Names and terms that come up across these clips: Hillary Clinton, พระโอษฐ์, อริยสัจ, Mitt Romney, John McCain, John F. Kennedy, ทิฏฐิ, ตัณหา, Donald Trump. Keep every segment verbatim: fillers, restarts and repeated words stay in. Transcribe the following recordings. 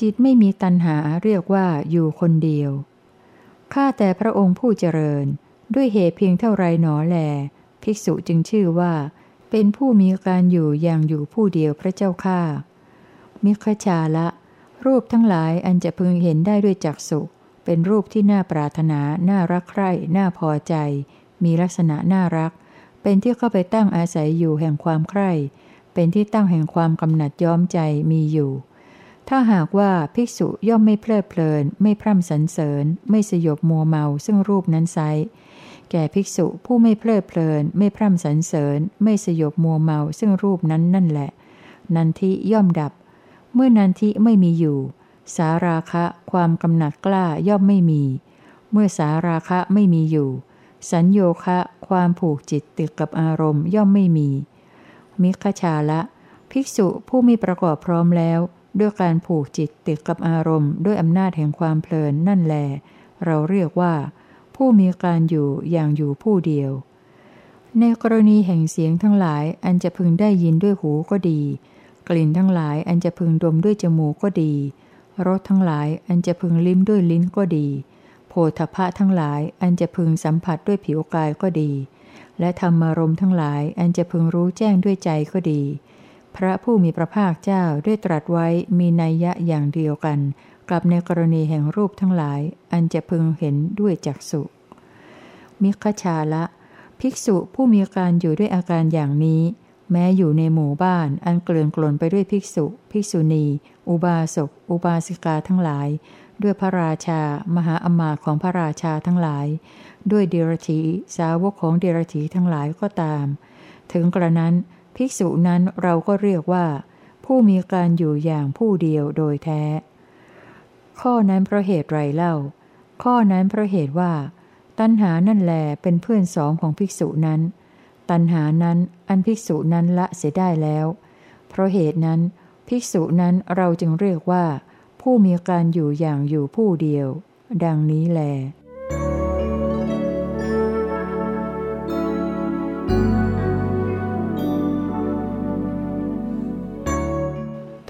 จิตไม่มีตัณหาเรียกว่าอยู่คนเดียวข้าแต่พระองค์ผู้เจริญด้วยเหตุเพียงเท่าไรหนอแลภิกษุจึงชื่อว่าเป็นผู้มีการอยู่อย่างอยู่ผู้เดียวพระเจ้าข้ามิคชาละรูปทั้งหลายอันจะพึงเห็นได้ด้วยจักษุเป็นรูปที่น่าปรารถนาน่ารักใคร่น่าพอใจมีลักษณะน่ารักเป็นที่เข้าไปตั้งอาศัยอยู่แห่งความใคร่เป็นที่ตั้งแห่งความกำหนัดย้อมใจมีอยู่ถ้าหากว่าภิกษุย่อมไม่เพลิดเพลินไม่พร่ำสรรเสริญไม่สยบมัวเมาซึ่งรูปนั้นไซร้แก่ภิกษุผู้ไม่เพลิดเพลินไม่พร่ำสรรเสริญไม่สยบมัวเมาซึ่งรูปนั้นนั่นแหละนันทิย่อมดับเมื่อนันทิไม่มีอยู่สาราคะความกำหนัดกล้าย่อมไม่มีเมื่อสาราคะไม่มีอยู่สัญโยคะความผูกจิตติดกับอารมณ์ย่อมไม่มีมิคชาละภิกษุผู้มีประกอบพร้อมแล้วด้วยการผูกจิตติดกับอารมณ์ด้วยอำนาจแห่งความเพลินนั่นแลเราเรียกว่าผู้มีการอยู่อย่างอยู่ผู้เดียวในกรณีแห่งเสียงทั้งหลายอันจะพึงได้ยินด้วยหูก็ดีกลิ่นทั้งหลายอันจะพึงดมด้วยจมูกก็ดีรสทั้งหลายอันจะพึงลิ้มด้วยลิ้นก็ดีโผฏฐัพพะทั้งหลายอันจะพึงสัมผัสด้วยผิวกายก็ดีและธรรมารมณ์ทั้งหลายอันจะพึงรู้แจ้งด้วยใจก็ดีพระผู้มีพระภาคเจ้าได้ตรัสไว้มีนัยยะอย่างเดียวกันกับในกรณีแห่งรูปทั้งหลายอันจะพึงเห็นด้วยจักษุมิคชาละภิกษุผู้มีการอยู่ด้วยอาการอย่างนี้แม้อยู่ในหมู่บ้านอันเกลื่อนกล่นไปด้วยภิกษุภิกษุณีอุบาสกอุบาสิกาทั้งหลายด้วยพระราชามหาอมาตย์ของพระราชาทั้งหลายด้วยเดรัจฉีสาวกของเดรัจฉีทั้งหลายก็ตามถึงกระนั้นภิกษุนั้นเราก็เรียกว่าผู้มีการอยู่อย่างผู้เดียวโดยแท้ข้อนั้นเพราะเหตุไรเล่าข้อนั้นเพราะเหตุว่าตัณหานั่นแลเป็นเพื่อนสองของภิกษุนั้นตัณหานั้นอันภิกษุนั้นละเสียได้แล้วเพราะเหตุนั้นภิกษุนั้นเราจึงเรียกว่าผู้มีการอยู่อย่างอยู่ผู้เดียวดังนี้แล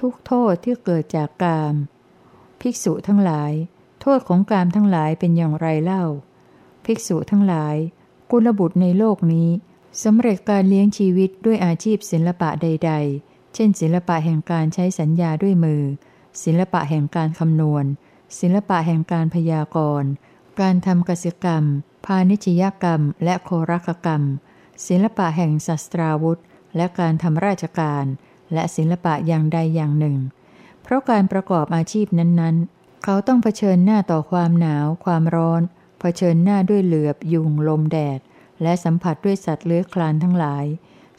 ทุกโทษที่เกิดจากกามภิกษุทั้งหลายโทษของกามทั้งหลายเป็นอย่างไรเล่าภิกษุทั้งหลายกุลบุตรในโลกนี้สำเร็จการเลี้ยงชีวิตด้วยอาชีพศิลปะใดๆเช่นศิลปะแห่งการใช้สัญญาด้วยมือศิลปะแห่งการคำนวณศิลปะแห่งการพยากรณ์การทำกสิกรรมพาณิชยกรรมและโคราคกรรมศิลปะแห่งศาสตราวุธและการทำราชการและศิลปะอย่างใดอย่างหนึ่งเพราะการประกอบอาชีพนั้นๆเขาต้องเผชิญหน้าต่อความหนาวความร้อนเผชิญหน้าด้วยเหลือบยุงลมแดดและสัมผัสด้วยสัตว์เลื้อยคลานทั้งหลาย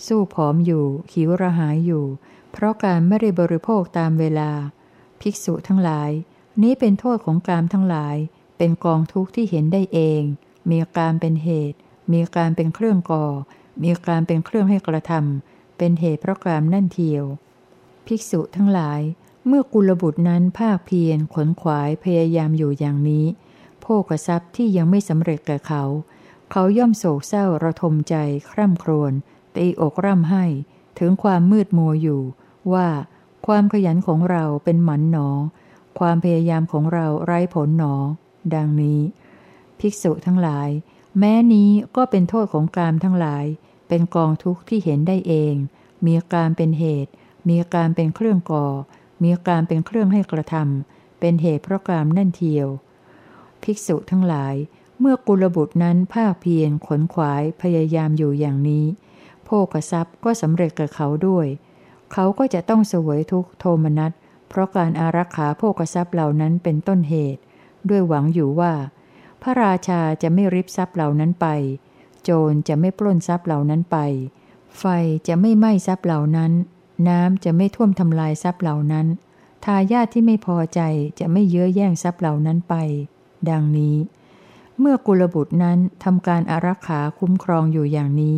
สู้ผอมอยู่หิวระหายอยู่เพราะการไม่ได้บริโภคตามเวลาภิกษุทั้งหลายนี้เป็นโทษของกามทั้งหลายเป็นกองทุกข์ที่เห็นได้เองมีกามเป็นเหตุมีกามเป็นเครื่องก่อมีกามเป็นเครื่องให้กระทำเป็นเหตุเพราะกามนั่นเทียวภิกษุทั้งหลายเมื่อกุลบุตรนั้นภาคเพียรขนขวายพยายามอยู่อย่างนี้โภคทรัพย์ที่ยังไม่สำเร็จแก่เขาเขาย่อมโศกเศร้าระทมใจคร่ำครวญตีอกร่ำไห้ถึงความมืดมัวอยู่ว่าความขยันของเราเป็นหมันหนอความพยายามของเราไร้ผลหนอดังนี้ภิกษุทั้งหลายแม้นี้ก็เป็นโทษของกามทั้งหลายเป็นกองทุกข์ที่เห็นได้เองมีกามเป็นเหตุมีกามเป็นเครื่องก่อมีกามเป็นเครื่องให้กระทำเป็นเหตุเพราะกามนั่นเทียวภิกษุทั้งหลายเมื่อกุลบุตรนั้นภาคเพียรขนขวายพยายามอยู่อย่างนี้โภคทรัพย์ก็สำเร็จกับเขาด้วยเขาก็จะต้องเสวยทุกข์โทมนัสเพราะการอารักขาโภคทรัพย์เหล่านั้นเป็นต้นเหตุด้วยหวังอยู่ว่าพระราชาจะไม่ริบทรัพย์เหล่านั้นไปโจรจะไม่ปล้นทรัพย์เหล่านั้นไปไฟจะไม่ไหม้ทรัพย์เหล่านั้นน้ำจะไม่ท่วมทำลายทรัพย์เหล่านั้นทายาทที่ไม่พอใจจะไม่เยื้อแย่งทรัพย์เหล่านั้นไปดังนี้เมื่อกุลบุตรนั้นทำการอารักขาคุ้มครองอยู่อย่างนี้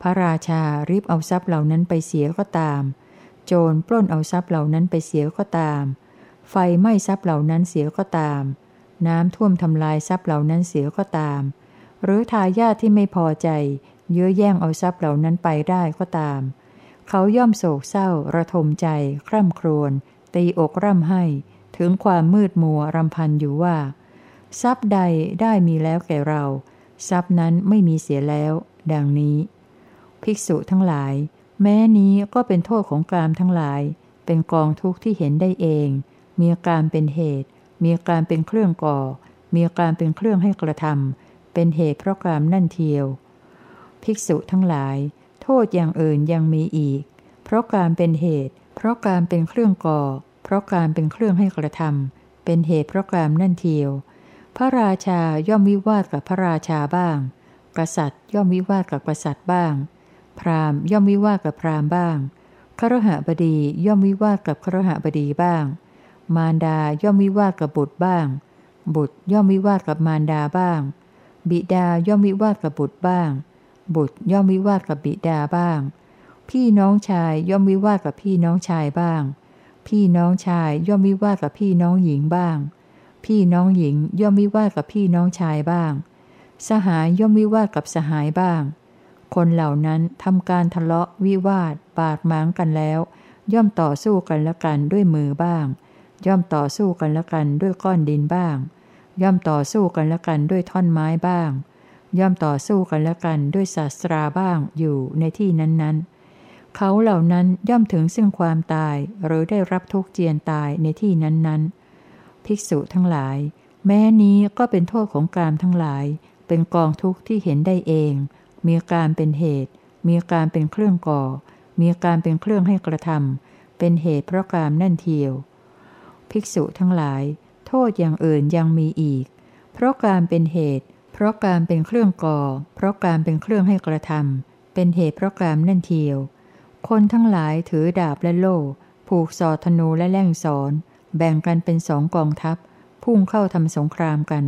พระราชาริบเอาทรัพย์เหล่านั้นไปเสียก็ตามโจรปล้นเอาทรัพย์เหล่านั้นไปเสียก็ตามไฟไหม้ทรัพย์เหล่านั้นเสียก็ตามน้ำท่วมทำลายทรัพย์เหล่านั้นเสียก็ตามหรือทายาทที่ไม่พอใจเยื้อแย่งเอาทรัพย์เหล่านั้นไปได้ก็ตามเขาย่อมโศกเศร้าระทมใจคร่ำครวญตีอกร่ำไห้ ถึงความมืดมัวรำพันอยู่ว่าทรัพย์ใดได้มีแล้วแก่เราทรัพย์นั้นไม่มีเสียแล้วดังนี้ภิกษุทั้งหลายแม้นี้ก็เป็นโทษของกามทั้งหลายเป็นกองทุกข์ที่เห็นได้เองมีกามเป็นเหตุมีกามเป็นเครื่องก่อมีกามเป็นเครื่องให้กระทำเป็นเหตุเพราะกามนั่นเทียวภิกษุทั้งหลายโทษอย่างอื่นยังมีอีกเพราะกามเป็นเหตุเพราะกามเป็นเครื่องก่อเพราะกามเป็นเครื่องให้กระทำเป็นเหตุเพราะกามนั่นเทียวพระราชาย่อมวิวาทกับพระราชาบ้างกษัตริย์ย่อมวิวาทกับกษัตริย์บ้างพราหมณ์ย่อมวิวาทกับพราหมณ์บ้างคฤหบดีย่อมวิวาทกับคฤหบดีบ้างมารดาย่อมวิวาทกับบุตรบ้างบุตรย่อมวิวาทกับมารดาบ้างบิดาย่อมวิวาทกับบุตรบ้างบุตรย่อมวิวาทกับบิดาบ้างพี่น้องชายย่อมวิวาทกับพี่น้องชายบ้างพี่น้องชายย่อมวิวาทกับพี่น้องหญิงบ้างพี่น้องหญิงย่อมวิวาทกับพี่น้องชายบ้างสหายย่อมวิวาทกับสหายบ้างคนเหล่านั้นทำการทะเลาะวิวาทบาดหมางกันแล้วย่อมต่อสู้กันละกันด้วยมือบ้างย่อมต่อสู้กันละกันด้วยก้อนดินบ้างย่อมต่อสู้กันละกันด้วยท่อนไม้บ้างย่อมต่อสู้กันละกันด้วยศาสตราบ้างอยู่ในที่นั้นๆเขาเหล่านั้นย่อมถึงซึ่งความตายหรือได้รับทุกข์เจียนตายในที่นั้นๆภิกษุทั้งหลายแม้นี้ก็เป็นโทษของกามทั้งหลายเป็นกองทุกข์ที่เห็นได้เองมีกามเป็นเหตุมีกามเป็นเครื่องก่อมีกามเป็นเครื่องให้กระทำเป็นเหตุเพราะกามนั่นเทียวภิกษุทั้งหลายโทษอย่างอื่นยังมีอีกเพราะกามเป็นเหตุเพราะกามเป็นเครื่องก่อเพราะกามเป็นเครื่องให้กระทำเป็นเหตุเพราะกามนั่นเทียวคนทั้งหลายถือดาบและโล่ผูกสอดธนูและแล่งสอนแบ่งกันเป็นสองกองทัพพุ่งเข้าทำสงครามกัน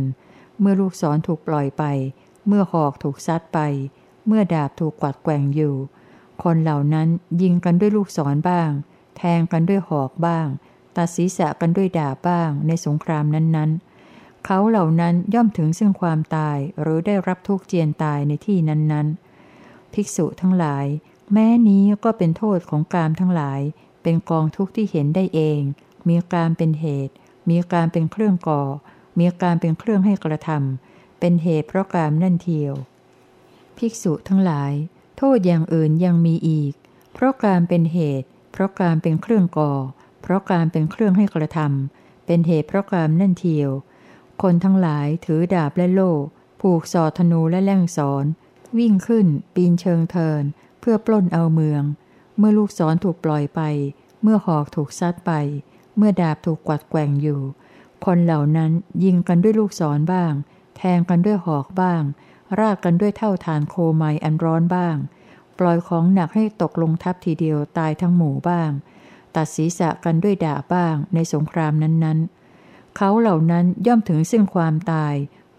เมื่อลูกศรถูกปล่อยไปเมื่อหอกถูกซัดไปเมื่อดาบถูกกวัดแกว่งอยู่คนเหล่านั้นยิงกันด้วยลูกศรบ้างแทงกันด้วยหอกบ้างตัดศีรษะกันด้วยดาบบ้างในสงครามนั้นๆเขาเหล่านั้นย่อมถึงซึ่งความตายหรือได้รับทุกข์เจียนตายในที่นั้นๆภิกษุทั้งหลายแม้นี้ก็เป็นโทษของกามทั้งหลายเป็นกองทุกข์ที่เห็นได้เองมีกามเป็นเหตุมีกามเป็นเครื่องก่อมีกามเป็นเครื่องให้กระทำเป็นเหตุเพราะกามนั่นเทียวภิกษุทั้งหลายโทษอย่างอื่นยังมีอีกเพราะกามเป็นเหตุเพราะกามเป็นเครื่องก่อเพราะกามเป็นเครื่องให้กระทำเป็นเหตุเพราะกามนั่นเทียวคนทั้งหลายถือดาบและโล่ผูกสอดธนูและแล่งสอนวิ่งขึ้นปีนเชิงเทินเพื่อปล้นเอาเมืองเมื่อลูกศรถูกปล่อยไปเมื่อหอกถูกซัดไปเมื่อดาบถูกกวัดแกว่งอยู่คนเหล่านั้นยิงกันด้วยลูกศรบ้างแทงกันด้วยหอกบ้างราดกันด้วยเท่าฐานโคไมอันร้อนบ้างปล่อยของหนักให้ตกลงทับทีเดียวตายทั้งหมู่บ้างตัดศีรษะกันด้วยดาบบ้างในสงครามนั้นๆเขาเหล่านั้นย่อมถึงซึ่งความตาย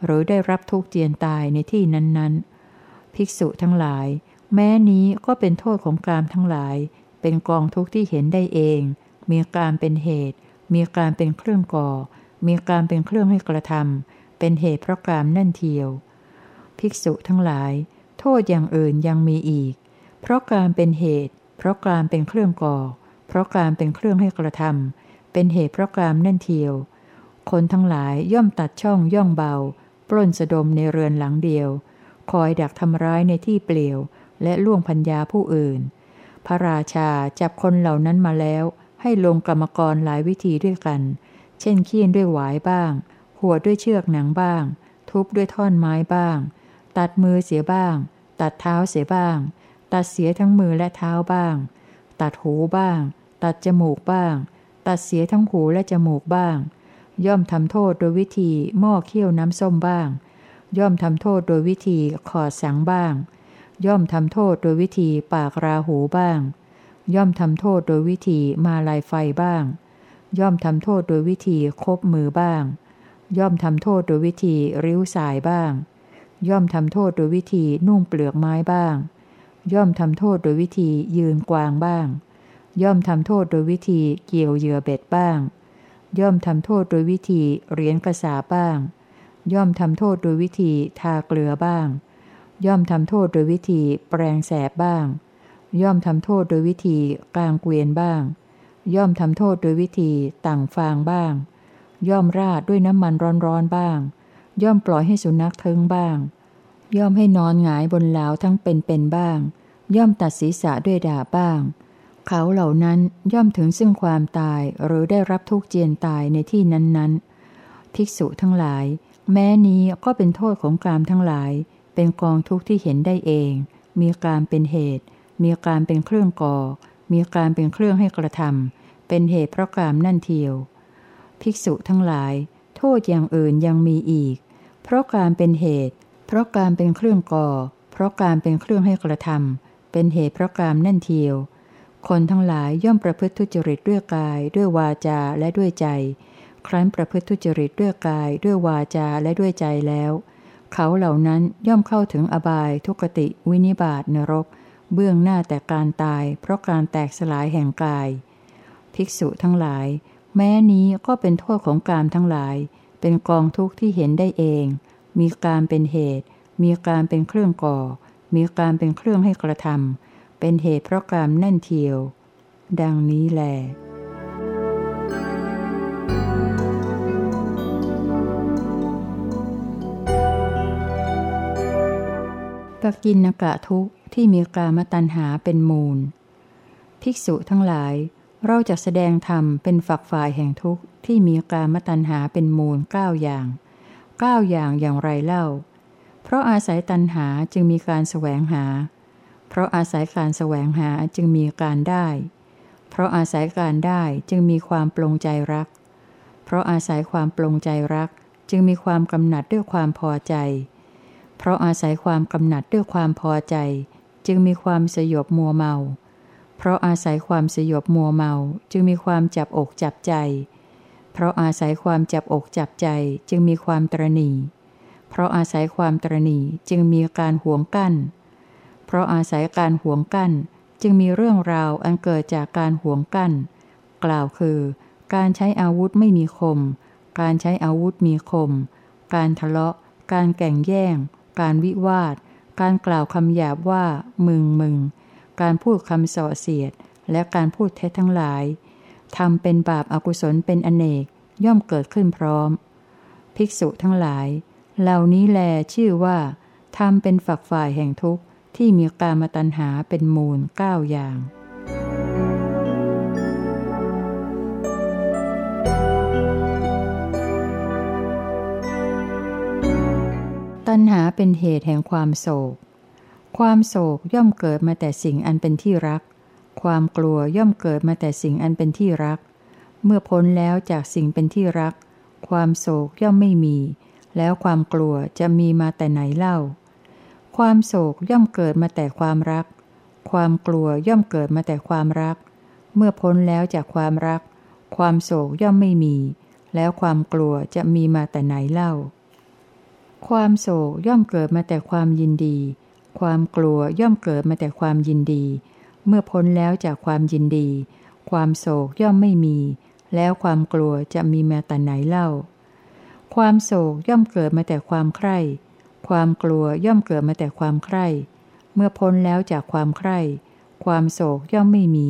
หรือได้รับทุกข์เจียนตายในที่นั้นๆภิกษุทั้งหลายแม้นี้ก็เป็นโทษของกามทั้งหลายเป็นกองทุกข์ที่เห็นได้เองมีกามเป็นเหตุมีกามเป็นเครื่องก่อมีกามเป็นเครื่องให้กระทำเป็นเหตุเพราะกามนั่นเทียวภิกษุทั้งหลายโทษอย่างอื่นยังมีอีกเพราะกามเป็นเหตุเพราะกามเป็นเครื่องก่อเพราะกามเป็นเครื่องให้กระทำเป็นเหตุเพราะกามนั่นเทียวคนทั้งหลายย่อมตัดช่องย่องเบาปล้นสะดมในเรือนหลังเดียวคอยดักทำร้ายในที่เปลี่ยวและล่วงพัญญาผู้อื่นพระราชาจับคนเหล่านั้นมาแล้วให้ลงกรรมกรหลายวิธีด้วยกันเช่นเคี่ยนด้วยหวายบ้างหัวด้วยเชือกหนังบ้างทุบด้วยท่อนไม้บ้างตัดมือเสียบ้างตัดเท้าเสียบ้างตัดเสียทั้งมือและเท้าบ้างตัดหูบ้างตัดจมูกบ้างตัดเสียทั้งหูและจมูกบ้างย่อมทำโทษโดยวิธีหม้อเคี่ยวน้ำส้มบ้างย่อมทำโทษโดยวิธีขอดสังบ้างย่อมทำโทษโดยวิธีปากราหูบ้างย่อมทำโทษโดยวิธีมาลายไฟบ้างย่อมทำโทษโดยวิธีคบมือบ้างย่อมทำโทษโดยวิธีริ้วสายบ้างย่อมทำโทษโดยวิธีนุ่งเปลือกไม้บ้างย่อมทำโทษโดยวิธียืนกวางบ้างย่อมทำโทษโดยวิธีเกี่ยวเหยื่อเบ็ดบ้างย่อมทำโทษโดยวิธีเหรียญกระสาบ้างย่อมทำโทษโดยวิธีทาเกลือบ้างย่อมทำโทษโดยวิธีแปรงแสบบ้างย่อมทำโทษโดยวิธีกางเกวียนบ้างย่อมทำโทษโดยวิธีต่างฟางบ้าง ย่อมราดด้วยน้ำมันร้อนๆบ้างย่อมปล่อยให้สุนัขเทิงบ้างย่อมให้นอนหงายบนเหลาทั้งเป็นๆบ้างย่อมตัดศีรษะด้วยดาบบ้างเขาเหล่านั้นย่อมถึงซึ่งความตายหรือได้รับทุกข์เจียนตายในที่นั้นๆภิกษุทั้งหลายแม้นี้ก็เป็นโทษของกามทั้งหลายเป็นกองทุกข์ที่เห็นได้เองมีกามเป็นเหตุมีกามเป็นเครื่องก่อมีกามเป็นเครื่องให้กระทำเป็นเหตุเพราะกามนั่นเทียวภิกษุทั้งหลายโทษอย่างอื่นยังมีอีกเพราะกามเป็นเหตุเพราะกามเป็นเครื่องก่อเพราะกามเป็นเครื่องให้กระทำเป็นเหตุเพราะกามนั่นเทียวคนทั้งหลายย่อมประพฤติทุจริตด้วยกายด้วยวาจาและด้วยใจครั้นประพฤติทุจริตด้วยกายด้วยวาจาและด้วยใจแล้วเขาเหล่านั้นย่อมเข้าถึงอบายทุกขติวินิบาตนรกเบื้องหน้าแต่การตายเพราะการแตกสลายแห่งกายภิกษุทั้งหลายแม้นี้ก็เป็นโทษของกามทั้งหลายเป็นกองทุกข์ที่เห็นได้เองมีกามเป็นเหตุมีกามเป็นเครื่องก่อมีกามเป็นเครื่องให้กระทำเป็นเหตุเพราะกามนั่นเทียวดังนี้แลปกิณกะทุกข์ที่มีกามตัณหาเป็นมูลภิกษุทั้งหลายเราจะแสดงธรรมเป็นฝักฝ่ายแห่งทุกข์ที่มีกามตัณหาเป็นมูลเก้าอย่างเก้าอย่างอย่างไรเล่าเพราะอาศัยตัณหาจึงมีการแสวงหาเพราะอาศัยการแสวงหาจึงมีการได้เพราะอาศัยการได้จึงมีความปลงใจรักเพราะอาศัยความปลงใจรักจึงมีความกำหนัดด้วยความพอใจเพราะอาศัยความกำหนัดด้วยความพอใจจึงมีความสยบมัวเมาเพราะอาศัยความสยบมัวเมาจึงมีความจับอกจับใจเพราะอาศัยความจับอกจับใจจึงมีความตระหนี่เพราะอาศัยความตระหนี่จึงมีการหวงกั้นเพราะอาศัยการหวงกั้นจึงมีเรื่องราวอันเกิดจากการหวงกั้นกล่าวคือการใช้อาวุธไม่มีคมการใช้อาวุธมีคมการทะเลาะการแก่งแย่งการวิวาทการกล่าวคำหยาบว่ามึงมึงการพูดคำส่อเสียดและการพูดเท็จทั้งหลายทำเป็นบาปอกุศลเป็นอเนกย่อมเกิดขึ้นพร้อมภิกษุทั้งหลายเหล่านี้แลชื่อว่าทำเป็นฝักฝ่ายแห่งทุกข์ที่มีกามตัณหาเป็นมูลเก้าอย่างตัณหาเป็นเหตุแห่งความโศกความโศกย่อมเกิดมาแต่สิ่งอันเป็นที่รักความกลัวย่อมเกิดมาแต่สิ่งอันเป็นที่รักเมื่อพ้นแล้วจากสิ่งเป็นที่รักความโศกย่อมไม่มีแล้วความกลัวจะมีมาแต่ไหนเล่าความโศกย่อมเกิดมาแต่ความรักความกลัวย่อมเกิดมาแต่ความรักเมื่อพ้นแล้วจากความรักความโศกย่อมไม่มีแล้วความกลัวจะมีมาแต่ไหนเล่าความโศกย่อมเกิดมาแต่ความยินดีความกลัวย่อมเกิดมาแต่ความยินดีเมื่อพ้นแล้วจากความยินดีความโศกย่อมไม่มีแล้วความกลัวจะมีมาแต่ไหนเล่าความโศกย่อมเกิดมาแต่ความใคร่ความกลัวย่อมเกิดมาแต่ความใคร่เมื่อพ้นแล้วจากความใคร่ความโศกย่อมไม่มี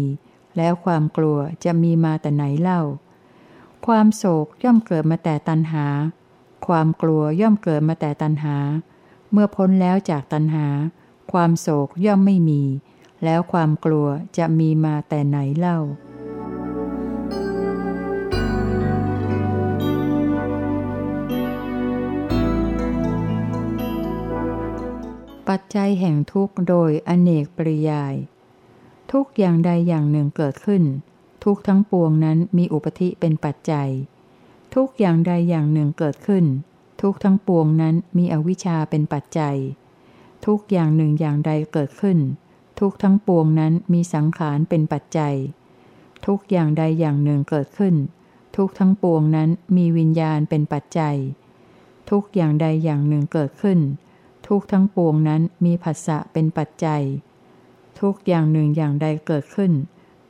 แล้วความกลัวจะมีมาแต่ไหนเล่าความโศกย่อมเกิดมาแต่ตัณหาความกลัวย่อมเกิดมาแต่ตัณหาเมื่อพ้นแล้วจากตัณหาความโศกย่อมไม่มีแล้วความกลัวจะมีมาแต่ไหนเล่าปัจจัยแห่งทุกข์โดยอเนกปริยายทุกอย่างใดอย่างหนึ่งเกิดขึ้นทุกทั้งปวงนั้นมีอุปธิเป็นปัจจัยทุกอย่างใดอย่างหนึ่งเกิดขึ้นทุกทั้งปวงนั้นมีอวิชชาเป็นปัจจัยทุกอย่างหนึ่งอย่างใดเกิดขึ้นทุกทั้งปวงนั้นมีสังขารเป็นปัจจัยทุกอย่างใดอย่างหนึ่งเกิดขึ้นทุกทั้งปวงนั้นมีวิญญาณเป็นปัจจัยทุกอย่างใดอย่างหนึ่งเกิดขึ้นทุกทั้งปวงนั้นมีผัสสะเป็นปัจจัยทุกอย่างหนึ่งอย่างใดเกิดขึ้น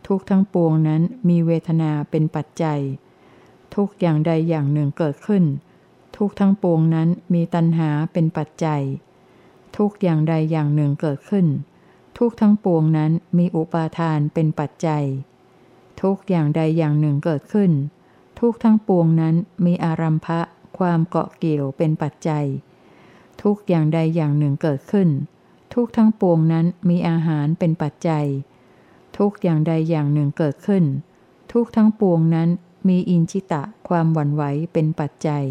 ทุกทั้งปวงนั้นมีเวทนาเป็นปัจจัยทุกอย่างใดอย่างหนึ่งเกิดขึ้นทุกทั้งปวงนั้นมีตัณหาเป็นปัจจัยทุกอย่างใดอย่างหนึ่งเกิดขึ้นทุกทั้งปวงนั้นมีอุปาทานเป็นปัจจัยทุกอย่างใดอย่างหนึ่งเกิดขึ้นท ทุกทั้งปวงนั้นมีอารัมภะความเกาะเกี่ยวเป็นปัจจัยทุกอย่างใดอย่างหนึ่งเกิดขึ้นทุกทั้งปวงนั้นมีอาหารเป็นปัจจัยทุกอย่างใดอย่างหนึ่งเกิดขึ้นทุกทั้งปวงนั้นมีอินชิตะความหวั่นไหวเป็นปัจจัย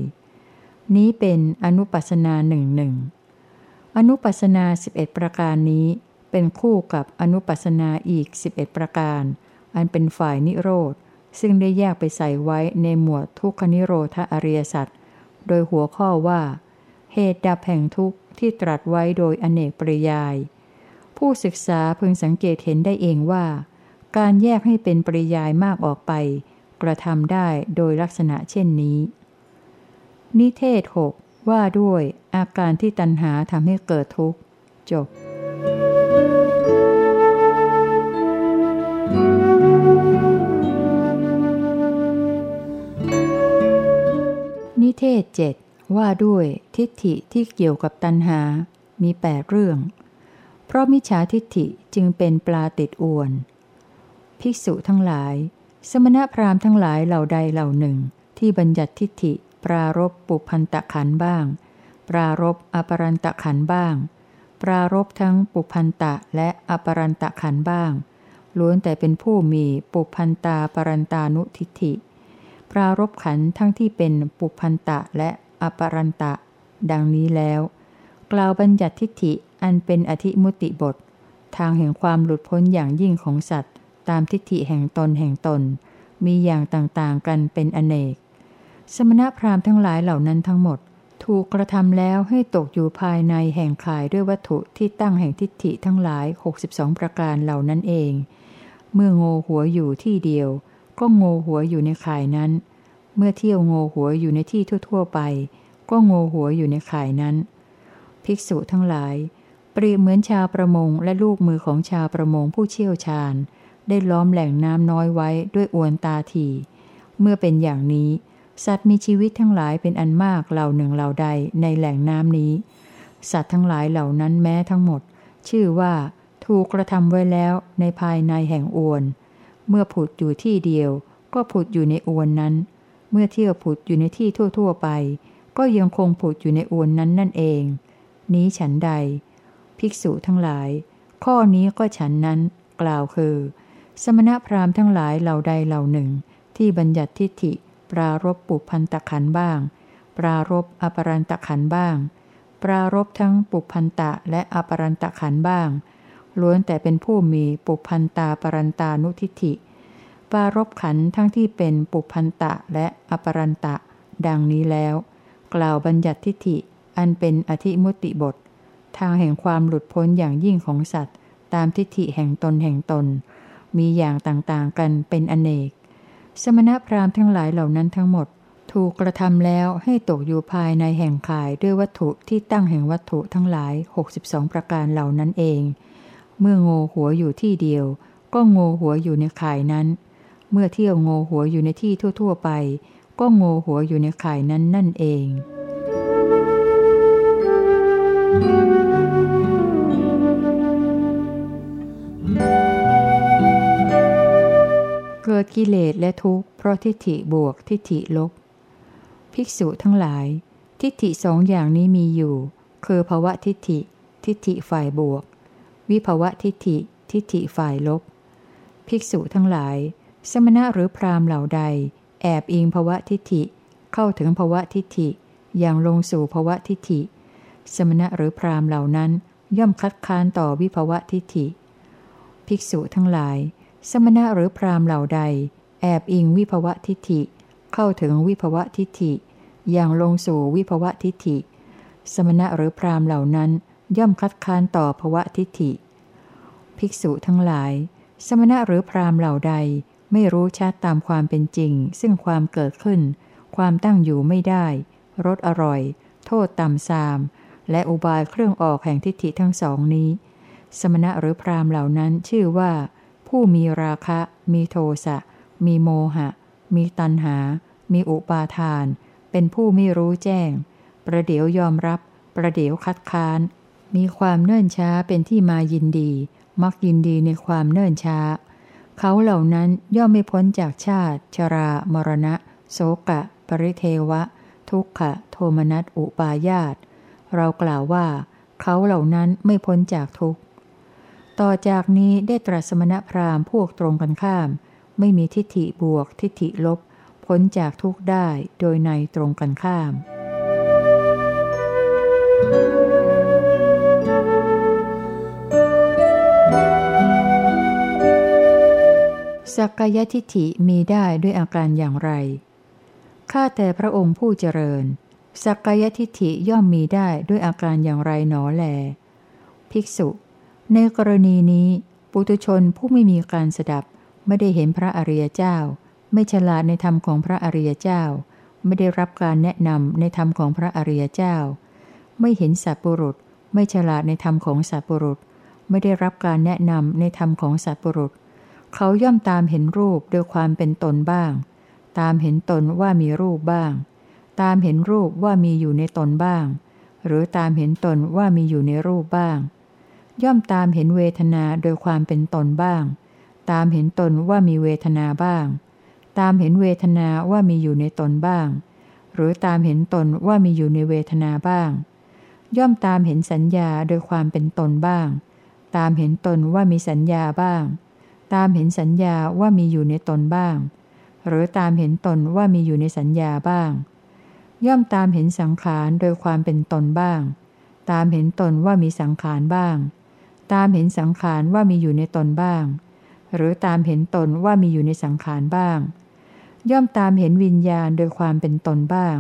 นี้เป็นอนุปัสสนาหนึ่งหนึ่งอนุปัสสนาสิบเอ็ดประการนี้เป็นคู่กับอนุปัสสนาอีกสิบเอ็ดประการอันเป็นฝ่ายนิโรธซึ่งได้แยกไปใส่ไว้ในหมวดทุกขนิโรธอริยสัจโดยหัวข้อว่าเหตุดับแห่งทุกข์ที่ตรัสไว้โดยอเนกปริยายผู้ศึกษาพึงสังเกตเห็นได้เองว่าการแยกให้เป็นปริยายมากออกไปกระทำได้โดยลักษณะเช่นนี้นิเทศหกว่าด้วยอาการที่ตัณหาทำให้เกิดทุกข์จบนิเทศเจ็ดว่าด้วยทิฏฐิที่เกี่ยวกับตัณหามีแปดเรื่องเพราะมิจฉาทิฏฐิจึงเป็นปลาติดอวนภิกษุทั้งหลายสมณพราหมณ์ทั้งหลายเหล่าใดเหล่าหนึ่งที่บัญญัติทิฏฐิปรารภปุพพันตขันธ์บ้างปรารภอปรันตขันธ์บ้างปรารภทั้งปุพพันตะและอปรันตขันธ์บ้างล้วนแต่เป็นผู้มีปุพพันตาปรันตานุทิฏฐิปรารภขันธ์ทั้งที่เป็นปุพพันตะและอปรันตะดังนี้แล้วกล่าวบัญญัติทิฏฐิอันเป็นอธิมุติบททางแห่งความหลุดพ้นอย่างยิ่งของสัตว์ตามทิฏฐิแห่งตนแห่งตนมีอย่างต่างๆกันเป็นอเนกสมณพราหมณ์ทั้งหลายเหล่านั้นทั้งหมดถูกกระทำแล้วให้ตกอยู่ภายในแห่งข่ายด้วยวัตถุที่ตั้งแห่งทิฏฐิทั้งหลายหกสิบสองประการเหล่านั้นเองเมื่อโงหัวอยู่ที่เดียวก็โงหัวอยู่ในข่ายนั้นเมื่อเที่ยวโงหัวอยู่ในที่ทั่วๆไปก็โงหัวอยู่ในข่ายนั้นภิกษุทั้งหลายเปรียบเหมือนชาวประมงและลูกมือของชาวประมงผู้เชี่ยวชาญได้ล้อมแหล่งน้ำน้อยไว้ด้วยอวนตาถี่เมื่อเป็นอย่างนี้สัตว์มีชีวิตทั้งหลายเป็นอันมากเหล่าหนึ่งเหล่าใดในแหล่งน้ำนี้สัตว์ทั้งหลายเหล่านั้นแม้ทั้งหมดชื่อว่าถูกกระทำไว้แล้วในภายในแห่งอวนเมื่อผุดอยู่ที่เดียวก็ผุดอยู่ในอวนนั้นเมื่อเที่ยวผุดอยู่ในที่ทั่วๆไปก็ยังคงผุดอยู่ในอวนนั้นนั่นเองนี้ฉันใดภิกษุทั้งหลายข้อนี้ก็ฉันนั้นกล่าวคือสมณพราหมณ์ทั้งหลายเหล่าใดเหล่าหนึ่งที่บัญญัติทิฏฐิปรารภปุพพันตขันธ์บ้างปรารภอปรันตขันธ์บ้างปรารภทั้งปุพพันตะและอปรันตขันธ์บ้างล้วนแต่เป็นผู้มีปุพพันตาปรันตานุทิฏฐิปรารภขันธ์ทั้งที่เป็นปุพพันตะและอปรันตะดังนี้แล้วกล่าวบัญญัติทิฏฐิอันเป็นอธิมุติบททางแห่งความหลุดพ้นอย่างยิ่งของสัตว์ตามทิฏฐิแห่งตนแห่งตนมีอย่างต่างๆกันเป็นอเนกสมณพราหมณ์ทั้งหลายเหล่านั้นทั้งหมดถูกกระทำแล้วให้ตกอยู่ภายในแห่งข่ายด้วยวัตถุที่ตั้งแห่งวัตถุทั้งหลายหกสิบสองประการเหล่านั้นเองเมื่อโงหัวอยู่ที่เดียวก็โงหัวอยู่ในข่ายนั้นเมื่อเที่ยวโงหัวอยู่ในที่ทั่วๆไปก็โงหัวอยู่ในข่ายนั้นนั่นเองเกิดกิเลสและทุกข์เพราะทิฏฐิบวกทิฏฐิลบภิกษุทั้งหลายทิฏฐิสองอย่างนี้มีอยู่คือภวทิฏฐิทิฏฐิฝ่ายบวกวิภวทิฏฐิทิฏฐิฝ่ายลบภิกษุทั้งหลายสมณะหรือพราหมณ์เหล่าใดแอบอิงภวทิฏฐิเข้าถึงภวทิฏฐิอย่างลงสู่ภวทิฏฐิสมณะหรือพราหมณ์เหล่านั้นย่อมคัดค้านต่อวิภวทิฏฐิภิกษุทั้งหลายสมณะหรือพราหมณ์เหล่าใดแอบอิงวิภวทิฏฐิเข้าถึงวิภวทิฏฐิอย่างลงสู่วิภวทิฏฐิสมณะหรือพราหมณ์เหล่านั้นย่อมคัดค้านต่อภวทิฏฐิภิกษุทั้งหลายสมณะหรือพราหมณ์เหล่าใดไม่รู้ชัดตามความเป็นจริงซึ่งความเกิดขึ้นความตั้งอยู่ไม่ได้รสอร่อยโทษต่ำทรามและอุบายเครื่องออกแห่งทิฏฐิทั้งสองนี้สมณะหรือพราหมณ์เหล่านั้นชื่อว่าผู้มีราคะมีโทสะมีโมหะมีตัณหามีอุปาทานเป็นผู้ไม่รู้แจ้งประเดี๋ยวยอมรับประเดี๋ยวคัดค้านมีความเนิ่นช้าเป็นที่มายินดีมักยินดีในความเนิ่นช้าเขาเหล่านั้นย่อมไม่พ้นจากชาติชรามรณะ โสกะปริเทวะทุกขะโทมนัสอุปายาสเรากล่าวว่าเขาเหล่านั้นไม่พ้นจากทุกข์ต่อจากนี้ได้ตรัสสมณพราหมณ์พวกตรงกันข้ามไม่มีทิฏฐิบวกทิฏฐิลบพ้นจากทุกข์ได้โดยในตรงกันข้ามสักกายทิฏฐิมีได้ด้วยอาการอย่างไรข้าแต่พระองค์ผู้เจริญสักกายทิฏฐิย่อมมีได้ด้วยอาการอย่างไรหนอแลภิกษุในกรณีนี้ปุถุชนผู้ไม่มีการสดับไม่ได้เห็นพระอริยเจ้าไม่ฉลาดในธรรมของพระอริยเจ้าไม่ได้รับการแนะนำในธรรมของพระอริยเจ้าไม่เห็นสัพปุรุษไม่ฉลาดในธรรมของสัพปุรุษไม่ได้รับการแนะนำในธรรมของสัพปุรุษเขาย่อมตามเห็นรูปโดยความเป็นตนบ้างตามเห็นตนว่ามีรูปบ้างตามเห็นรูปว่ามีอยู่ในตนบ้างหรือตามเห็นตนว่ามีอยู่ในรูปบ้างย่อมตามเห็นเวทนาโดยความเป็นตนบ้างตามเห็นตนว่ามีเวทนาบ้างตามเห็นเวทนาว่ามีอยู่ในตนบ้างหรือตามเห็นตนว่ามีอยู่ในเวทนาบ้างย่อมตามเห็นสัญญาโดยความเป็นตนบ้างตามเห็นตนว่ามีสัญญาบ้างตามเห็นสัญญาว่ามีอยู่ในตนบ้างหรือตามเห็นตนว่ามีอยู่ในสัญญาบ้างย่อมตามเห็นสังขารโดยความเป็นตนบ้างตามเห็นตนว่ามีสังขารบ้างตามเห็นสังขารว่ามีอยู่ในตนบ้างหรือตามเห็นตนว่ามีอยู่ในสังขารบ้างย่อมตามเห็นวิญญาณโดยความเป็นตนบ้าง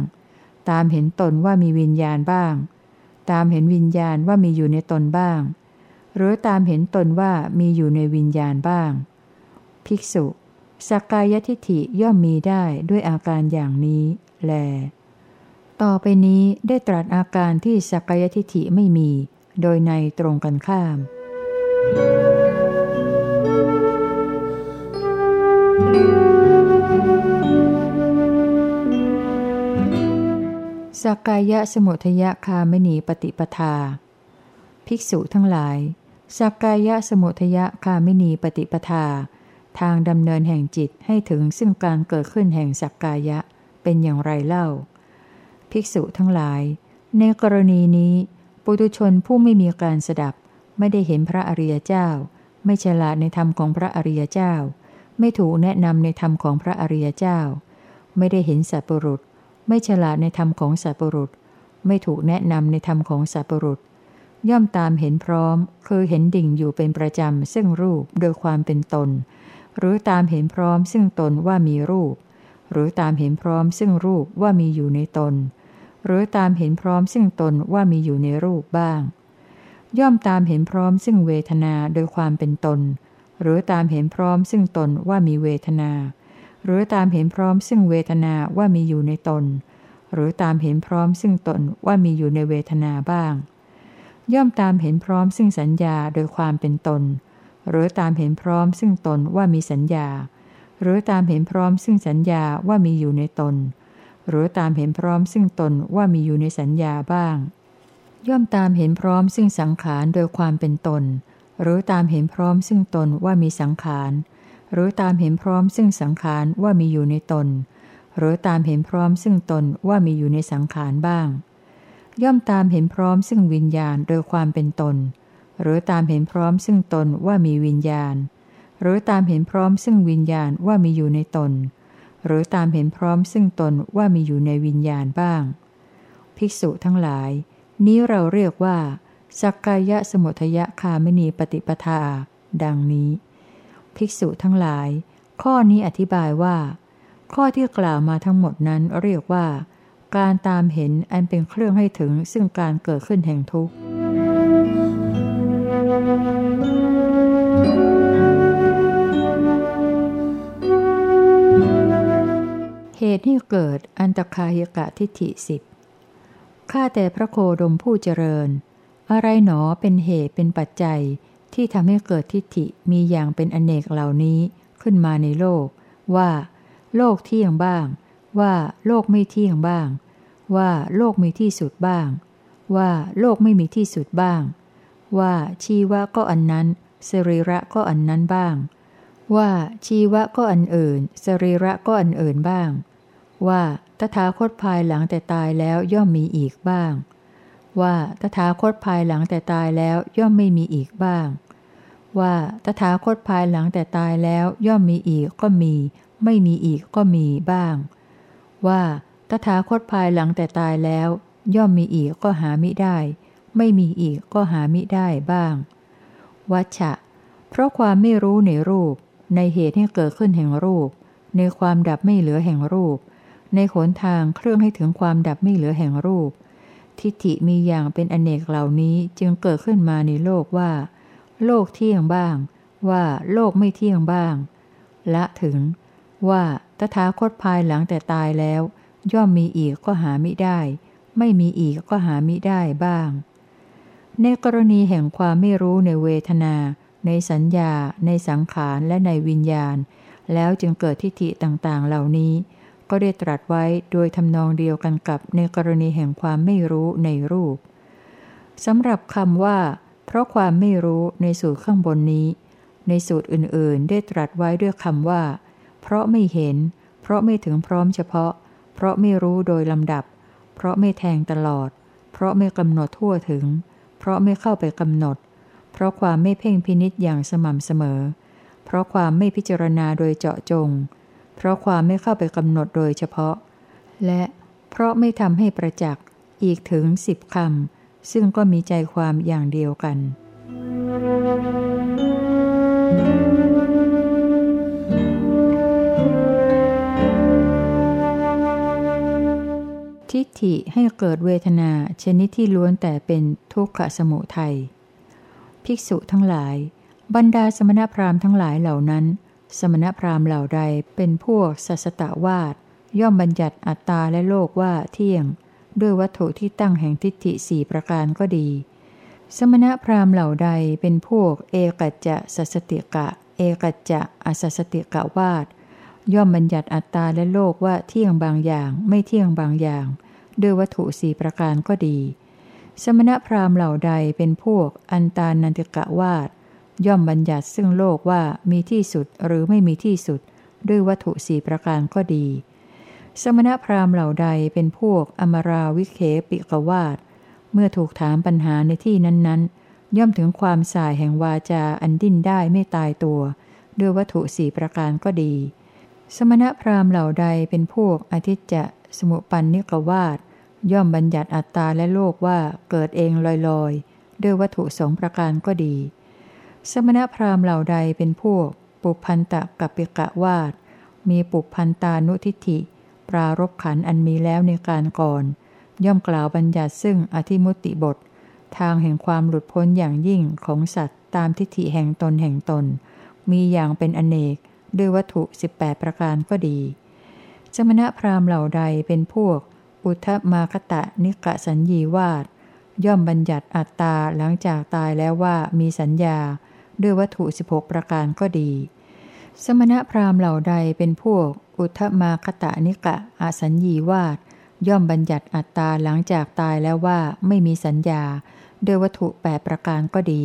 ตามเห็นตนว่ามีวิญญาณบ้างตามเห็นวิญญาณว่ามีอยู่ในตนบ้างหรือตามเห็นตนว่ามีอยู่ในวิญญาณบ้างภิกษุสักกายทิฏฐิย่อมมีได้ด้วยอาการอย่างนี้แลต่อไปนี้ได้ตรัสอาการที่สักกายทิฏฐิไม่มีโดยในตรงกันข้ามสักกายสมุทยคามนีปฏิปทาภิกษุทั้งหลายสักกายสมุทยคามนีปฏิปทาทางดำเนินแห่งจิตให้ถึงซึ่งการเกิดขึ้นแห่งสักกายะเป็นอย่างไรเล่าภิกษุทั้งหลายในกรณีนี้ปุถุชนผู้ไม่มีการสดับไม่ได้เห็นพระอริยเจ้าไม่ฉลาดในธรรมของพระอริยเจ้าไม่ถูกแนะนำในธรรมของพระอริยเจ้าไม่ได้เห็นสัพปุรุษไม่ฉลาดในธรรมของสัพปุรุษไม่ถูกแนะนำในธรรมของสัพปุรุษย่อมตามเห็นพร้อมคือเห็นดิ่งอยู่เป็นประจำซึ่งรูปโดยความเป็นตนหรือตามเห็นพร้อมซึ่งตนว่ามีรูปหรือตามเห็นพร้อมซึ่งรูปว่ามีอยู่ในตนหรือตามเห็นพร้อมซึ่งตนว่ามีอยู่ในรูปบ้างย่อมตามเห็นพร้อมซึ่งเวทนาโดยความเป็นตนหรือตามเห็นพร้อมซึ่งตนว่ามีเวทนาหรือตามเห็นพร้อมซึ่งเวทนาว่ามีอยู่ในตนหรือตามเห็นพร้อมซึ่งตนว่ามีอยู่ในเวทนาบ้างย่อมตามเห็นพร้อมซึ่งสัญญาโดยความเป็นตนหรือตามเห็นพร้อมซึ่งตนว่ามีสัญญาหรือตามเห็นพร้อมซึ่งสัญญาว่ามีอยู่ในตนหรือตามเห็นพร้อมซึ่งตนว่ามีอยู่ในสัญญาบ้างย่อมตามเห็นพร้อมซึ่งสังขารโดยความเป็นตนหรือตามเห็นพร้อมซึ่งตนว่ามีสังขารหรือตามเห็นพร้อมซึ่งสังขารว่ามีอยู่ในตนหรือตามเห็นพร้อมซึ่งตนว่ามีอยู่ในสังขารบ้างย่อมตามเห็นพร้อมซึ่งวิญญาณโดยความเป็นตนหรือตามเห็นพร้อมซึ่งตนว่ามีวิญญาณหรือตามเห็นพร้อมซึ่งวิญญาณว่ามีอยู่ในตนหรือตามเห็นพร้อมซึ่งตนว่ามีอยู่ในวิญญาณบ้างภิกษุทั้งหลายนี้เราเรียกว่าสักกายสมุทยคามนีปฏิปทาดังนี้ภิกษุทั้งหลายข้อนี้อธิบายว่าข้อที่กล่าวมาทั้งหมดนั้นเรียกว่าการตามเห็นอันเป็นเครื่องให้ถึงซึ่งการเกิดขึ้นแห่งทุกข์เหตุที่เกิดอันตคาหิกะทิฏฐิสิบข้าแต่พระโคดมผู้เจริญอะไรหนอเป็นเหตุเป็นปัจจัยที่ทำให้เกิดทิฏฐิมีอย่างเป็นอเนกเหล่านี้ขึ้นมาในโลกว่าโลกเที่ยงบ้างว่าโลกไม่เที่ยงบ้างว่าโลกมีที่สุดบ้างว่าโลกไม่มีที่สุดบ้างว่าชีวะก็อันนั้นสรีระก็อันนั้นบ้างว่าชีวะก็อันอื่นสรีระก็อันอื่นบ้าง ว่าตถาคตภายหลังแต่ตายแล้วย่อมมีอีกบ้างว่าตถาคตภายหลังแต่ตายแล้วย่อมไม่มีอีกบ้างว่าตถาคตภายหลังแต่ตายแล้วย่อมมีอีกก็มีไม่มีอีกก็มีบ้างว่าตถาคตภายหลังแต่ตายแล้วย่อมมีอีกก็หามิได้ไม่มีอีกก็หามิได้บ้างวัชชะเพราะความไม่รู้ในรูปในเหตุให้เกิดขึ้นแห่งรูปในความดับไม่เหลือแห่งรูปในหนทางเครื่องให้ถึงความดับไม่เหลือแห่งรูปทิฏฐิมีอย่างเป็นอเนกเหล่านี้จึงเกิดขึ้นมาในโลกว่าโลกเที่ยงบ้างว่าโลกไม่เที่ยงบ้างละถึงว่าตถาคตภายหลังแต่ตายแล้วย่อมมีอีกก็หามิได้ไม่มีอีกก็หามิได้บ้างในกรณีแห่งความไม่รู้ในเวทนาในสัญญาในสังขารและในวิญญาณแล้วจึงเกิดทิฏฐิต่างๆเหล่านี้ก็ได้ตรัสไว้โดยทำนองเดียวกันกับในกรณีแห่งความไม่รู้ในรูปสำหรับคำว่าเพราะความไม่รู้ในสูตรข้างบนนี้ในสูตรอื่นๆได้ตรัสไว้ด้วยคำว่าเพราะไม่เห็นเพราะไม่ถึงพร้อมเฉพาะเพราะไม่รู้โดยลำดับเพราะไม่แทงตลอดเพราะไม่กำหนดทั่วถึงเพราะไม่เข้าไปกำหนดเพราะความไม่เพ่งพินิจอย่างสม่ำเสมอเพราะความไม่พิจารณาโดยเจาะจงเพราะความไม่เข้าไปกำหนดโดยเฉพาะและเพราะไม่ทำให้ประจักษ์อีกถึงสิบคำซึ่งก็มีใจความอย่างเดียวกันทิฏฐิให้เกิดเวทนาชนิดที่ล้วนแต่เป็นทุกขสมุทัยภิกษุทั้งหลายบรรดาสมณพราหมณ์ทั้งหลายเหล่านั้นสมณพราหมณ์เหล่าใดเป็นพวกสัสตวาทย่อมบัญญัติอัตตาและโลกว่าเที่ยงด้วยวัตถุที่ตั้งแห่งทิฏฐิสี่ประการก็ดีสมณพราหมณ์เหล่าใดเป็นพวกเอกัจจะสัสติกะเอกัจจะอสัสติกะวาทย่อมบัญญัติอัตตาและโลกว่าเที่ยงบางอย่างไม่เที่ยงบางอย่างด้วยวัตถุสี่ประการก็ดีสมณพราหมณ์เหล่าใดเป็นพวกอันตานันติกะวาทย่อมบัญญัติซึ่งโลกว่ามีที่สุดหรือไม่มีที่สุดด้วยวัตถุสี่ประการก็ดีสมณพราหมณ์เหล่าใดเป็นพวกอมราวิเขปิกวาทเมื่อถูกถามปัญหาในที่นั้นๆย่อมถึงความส่ายแห่งวาจาอันดิ้นได้ไม่ตายตัวด้วยวัตถุสี่ประการก็ดีสมณพราหมณ์เหล่าใดเป็นพวกอทิจจะสมุปปันนิกวาทย่อมบัญญัติอัตตาและโลกว่าเกิดเองลอยๆด้วยวัตถุสองประการก็ดีสมณพราหมณ์เหล่าใดเป็นพวกปุพพันตกัปปิกะวาทมีปุพพันตานุทิฏฐิปรารภขันธ์อันมีแล้วในการก่อนย่อมกล่าวบัญญัติซึ่งอธิมุตติบททางแห่งความหลุดพ้นอย่างยิ่งของสัตว์ตามทิฏฐิแห่งตนแห่งตนมีอย่างเป็นอเนกด้วยวัตถุสิบแปดประการก็ดีสมณพราหมณ์เหล่าใดเป็นพวกอุทธมากตะนิกะสัญญีวาทย่อมบัญญัติอัตตาหลังจากตายแล้วว่ามีสัญญาด้วยวัตถุสิบหกประการก็ดีสมณพราหมณ์เหล่าใดเป็นพวกอุทธมากตะนิกะอสัญญีวาทย่อมบัญญัติอัตตาหลังจากตายแล้วว่าไม่มีสัญญาด้วยวัตถุแปดประการก็ดี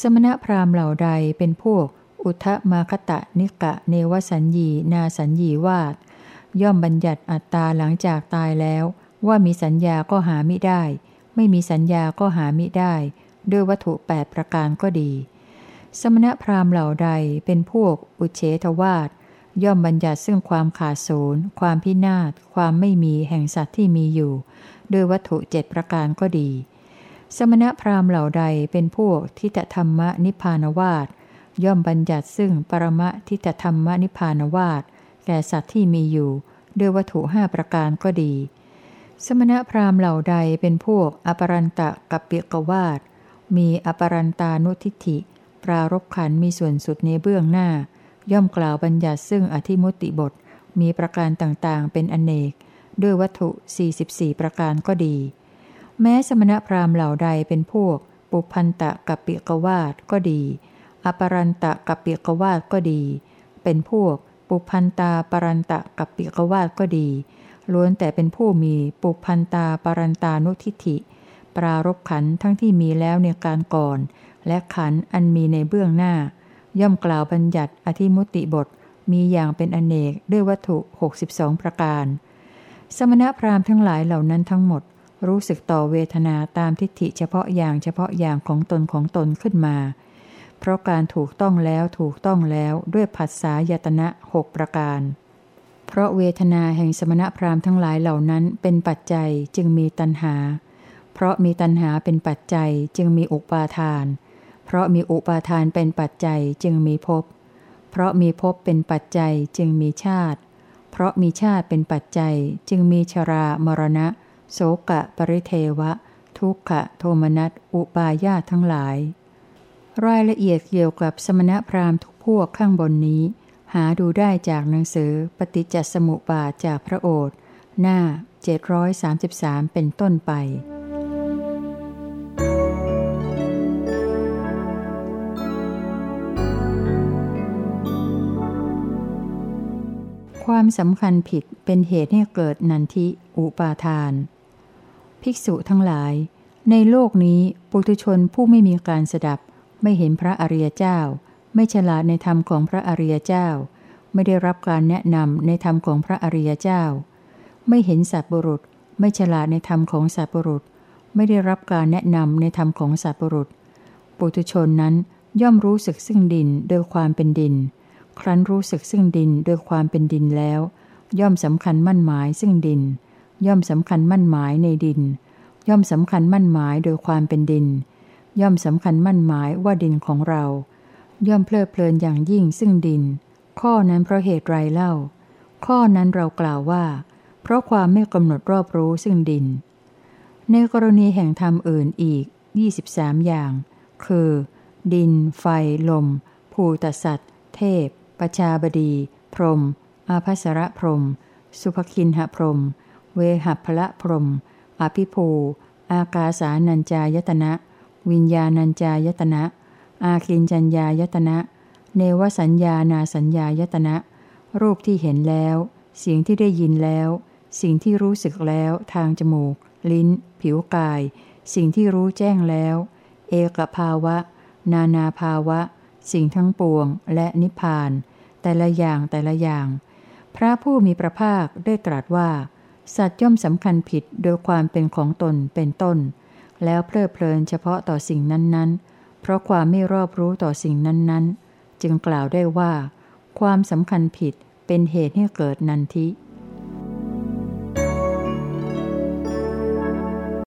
สมณพราหมณ์เหล่าใดเป็นพวกอุทธมากตะนิกะเนวสัญญีนาสัญญีวาทย่อมบัญญัติอัตตาหลังจากตายแล้วว่ามีสัญญาก็หามิได้ไม่มีสัญญาก็หามิได้ด้วยวัตถุแปดประการก็ดีสมณพราหมณ์เหล่าใดเป็นพวกอุเฉทวาทย่อมบัญญัติซึ่งความขาดศูนย์ความพินาศความไม่มีแห่งสัตว์ที่มีอยู่ด้วยวัตถุเจ็ดประการก็ดีสมณพราหมณ์เหล่าใดเป็นพวกทิฏฐธรรมนิพพานวาทย่อมบัญญัติซึ่งปรมทิฏฐธรรมนิพพานวาทแก่สัตว์ที่มีอยู่ด้วยวัตถุห้าประการก็ดีสมณพราหมณ์เหล่าใดเป็นพวกอปรันตะกัปปิกวาทมีอปรันตานุทิฏฐิปรารภขันธ์มีส่วนสุดในเบื้องหน้าย่อมกล่าวบัญญัติซึ่งอธิมุตติบทมีประการต่างๆเป็นอเนกด้วยวัตถุสี่สิบสี่ประการก็ดีแม้สมณพราหมณ์เหล่าใดเป็นพวกปุพพันตะกัปปิกวาทก็ดีอปรันตะกัปปิกวาทก็ดีเป็นพวกปุพพันตาปรันตะกัปปิกวาทก็ดีล้วนแต่เป็นผู้มีปุพพันตาปรันตานุทิฏฐิปรารภขันธ์ทั้งที่มีแล้วในการก่อนและขันธ์อันมีในเบื้องหน้าย่อมกล่าวบัญญัติอธิมุตติบท มีอย่างเป็นอเนกด้วยวัตถุหกสิบสองประการสมณพราหมณ์ทั้งหลายเหล่านั้นทั้งหมดรู้สึกต่อเวทนาตามทิฏฐิเฉพาะอย่างเฉพาะอย่างของตนของตนขึ้นมาเพราะการถูกต้องแล้วถูกต้องแล้วด้วยผัสสายตนะหกประการเพราะเวทนาแห่งสมณพราหมณ์ทั้งหลายเหล่านั้นเป็นปัจจัยจึงมีตัณหาเพราะมีตัณหาเป็นปัจจัยจึงมีอุปาทานเพราะมีอุปาทานเป็นปัจจัยจึงมีภพเพราะมีภพเป็นปัจจัยจึงมีชาติเพราะมีชาติเป็นปัจจัยจึงมีชรามรณะโศกะปริเทวะทุกขะโทมนัสอุปาญาตทั้งหลายรายละเอียดเกี่ยวกับสมณพราหมณ์ทุกพวกข้างบนนี้หาดูได้จากหนังสือปฏิจจสมุปบาทจากพระโอษฐ์หน้าเจ็ดร้อยสามสิบสามเป็นต้นไปความสำคัญผิดเป็นเหตุให้เกิดนันทิอุปาทานภิกษุทั้งหลายในโลกนี้ปุถุชนผู้ไม่มีการสดับไม่เห็นพระอริยเจ้าไม่ฉลาดในธรรมของพระอริยเจ้าไม่ได้รับการแนะนำในธรรมของพระอริยเจ้าไม่เห็นสัตบุรุษไม่ฉลาดในธรรมของสัตบุรุษไม่ได้รับการแนะนำในธรรมของสัตบุรุษปุถุชนนั้นย่อมรู้สึกซึ่งดินโดยความเป็นดินครั้นรู้สึกซึ่งดินโดยความเป็นดินแล้วย่อมสำคัญมั่นหมายซึ่งดินย่อมสำคัญมั่นหมายในดินย่อมสำคัญมั่นหมายโดยความเป็นดินย่อมสำคัญมั่นหมายว่าดินของเราย่อมเพลิดเพลินอย่างยิ่งซึ่งดินข้อนั้นเพราะเหตุไรเล่าข้อนั้นเรากล่าวว่าเพราะความไม่กำหนดรอบรู้ซึ่งดินในกรณีแห่งธรรมอื่นอีกยี่สิบสามอย่างคือดินไฟลมภูตสัตว์เทพประชาบดีพรหมอาภัสรพรหมสุภคินหพรหมเวหัพพละพรหมอภิภูอากาสานัญจายตนะวิญญาณัญจายตนะอากินจัญญายตนะเนวสัญญานาสัญญายตนะรูปที่เห็นแล้วเสียงที่ได้ยินแล้วสิ่งที่รู้สึกแล้วทางจมูกลิ้นผิวกายสิ่งที่รู้แจ้งแล้วเอกภาวะนานาภาวะสิ่งทั้งปวงและนิพพานแต่ละอย่างแต่ละอย่างพระผู้มีพระภาคได้ตรัสว่าสัตว์ย่อมสำคัญผิดโดยความเป็นของตนเป็นต้นแล้วเพลิดเพลินเฉพาะต่อสิ่งนั้นๆเพราะความไม่รอบรู้ต่อสิ่งนั้นๆจึงกล่าวได้ว่าความสำคัญผิดเป็นเหตุให้เกิดนันทิ